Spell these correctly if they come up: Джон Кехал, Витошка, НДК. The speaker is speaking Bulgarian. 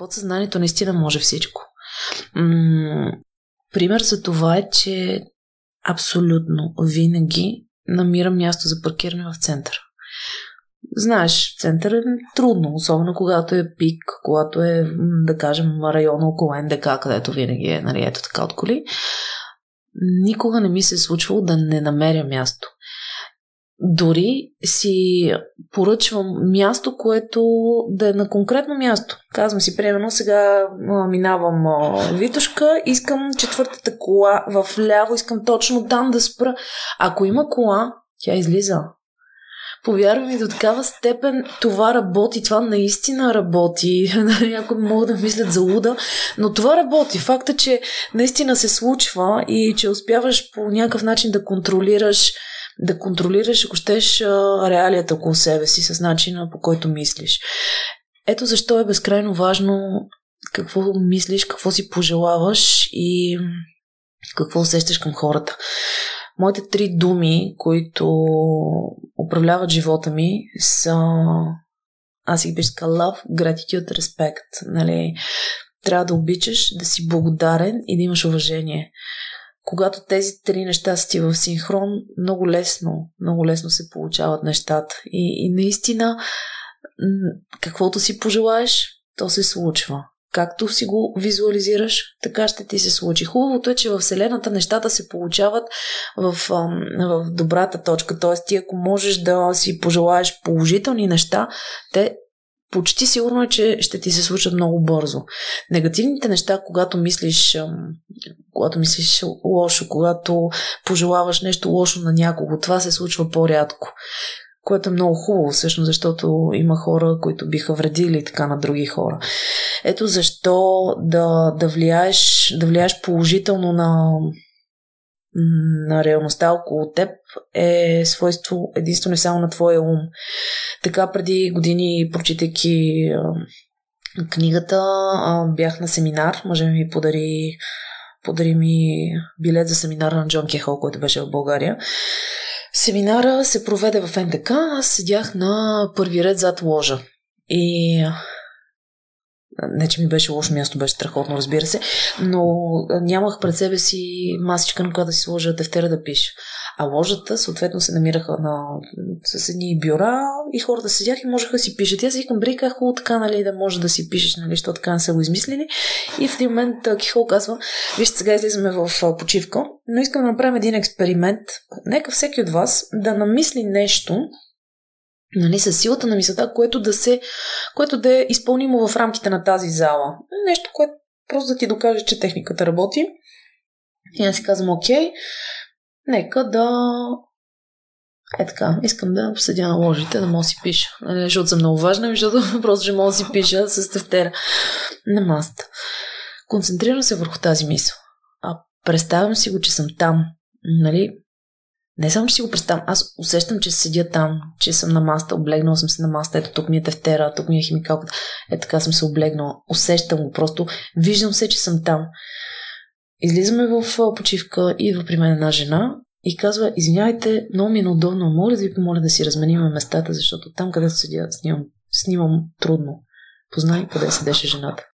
Подсъзнанието наистина може всичко. Пример за това е, че абсолютно винаги намирам място за паркиране в центъра. Знаеш, център е трудно, особено когато е пик, когато е, да кажем, район около НДК, където винаги е, нали, ето така от коли. Никога не ми се е случвало да не намеря място. Дори си поръчвам място, което да е на конкретно място. Казвам си, примерно, сега минавам Витошка, искам четвъртата кола в ляво, искам точно там да спра. Ако има кола, тя излиза. Повярвам ми, до такава степен това работи, това наистина работи. Някои могат да мислят за луда, но това работи. Факта, че наистина се случва и че успяваш по някакъв начин да контролираш, ако щеш реалията около себе си с начина, по който мислиш. Ето защо е безкрайно важно какво мислиш, какво си пожелаваш и какво усещаш към хората. Моите 3 думи, които управляват живота ми, са, аз ги бих сказала, love, gratitude, respect. Нали? Трябва да обичаш, да си благодарен и да имаш уважение. Когато тези 3 неща са ти в синхрон, много лесно се получават нещата. И наистина, каквото си пожелаеш, то се случва. Както си го визуализираш, така ще ти се случи. Хубавото е, че в Вселената нещата се получават в добрата точка. Тоест, ти ако можеш да си пожелаеш положителни неща, те почти сигурно е, че ще ти се случат много бързо. Негативните неща, когато мислиш лошо, когато пожелаваш нещо лошо на някого, това се случва по-рядко. Което е много хубаво, всъщност, защото има хора, които биха вредили така на други хора. Ето защо да влияеш положително на реалността около теб е свойство единствено само на твоя ум. Така преди години, прочитайки книгата, бях на семинар. Мъжът ми подари ми билет за семинар на Джон Кехал, който беше в България. Семинара се проведе в НДК, аз седях на първи ред зад ложа. И не, че ми беше лошо място, беше страхотно, разбира се, но нямах пред себе си масичка, на която да си сложа тефтера да пиша. А ложата, съответно, се намираха с едни бюра и хората седях и можеха да си пишат. Аз викам, брика, хубаво така, нали, да може да си пишеш, нали, защото така не са го измислили. И в един момент Кихол казва, вижте, сега излизаме в почивка, но искам да направим един експеримент. Нека всеки от вас да намисли нещо, нали, с силата на мисълта, което да е изпълнимо в рамките на тази зала. Нещо, което просто да ти докаже, че техниката работи. И аз си казвам, окей, нека да... Е така, искам да седя на ложите, да мога да си пиша. Нали, защото съм много важна, защото просто ще мога да си пиша с тефтера на масата. Концентрирам се върху тази мисъл. Представям си го, че съм там. Нали? Не само, че си го представям, аз усещам, че седя там, че съм на маста, облегнала съм се на маста, ето тук ми е тефтера, тук ми е химикалката, ето така съм се облегнала, усещам го, просто виждам се, че съм там. Излизаме в почивка, идва при мен една жена и казва, извинявайте, много ми е неудобно, моля да ви помоля да си размениме местата, защото там, където седя, снимам трудно. Познай къде седеше жената.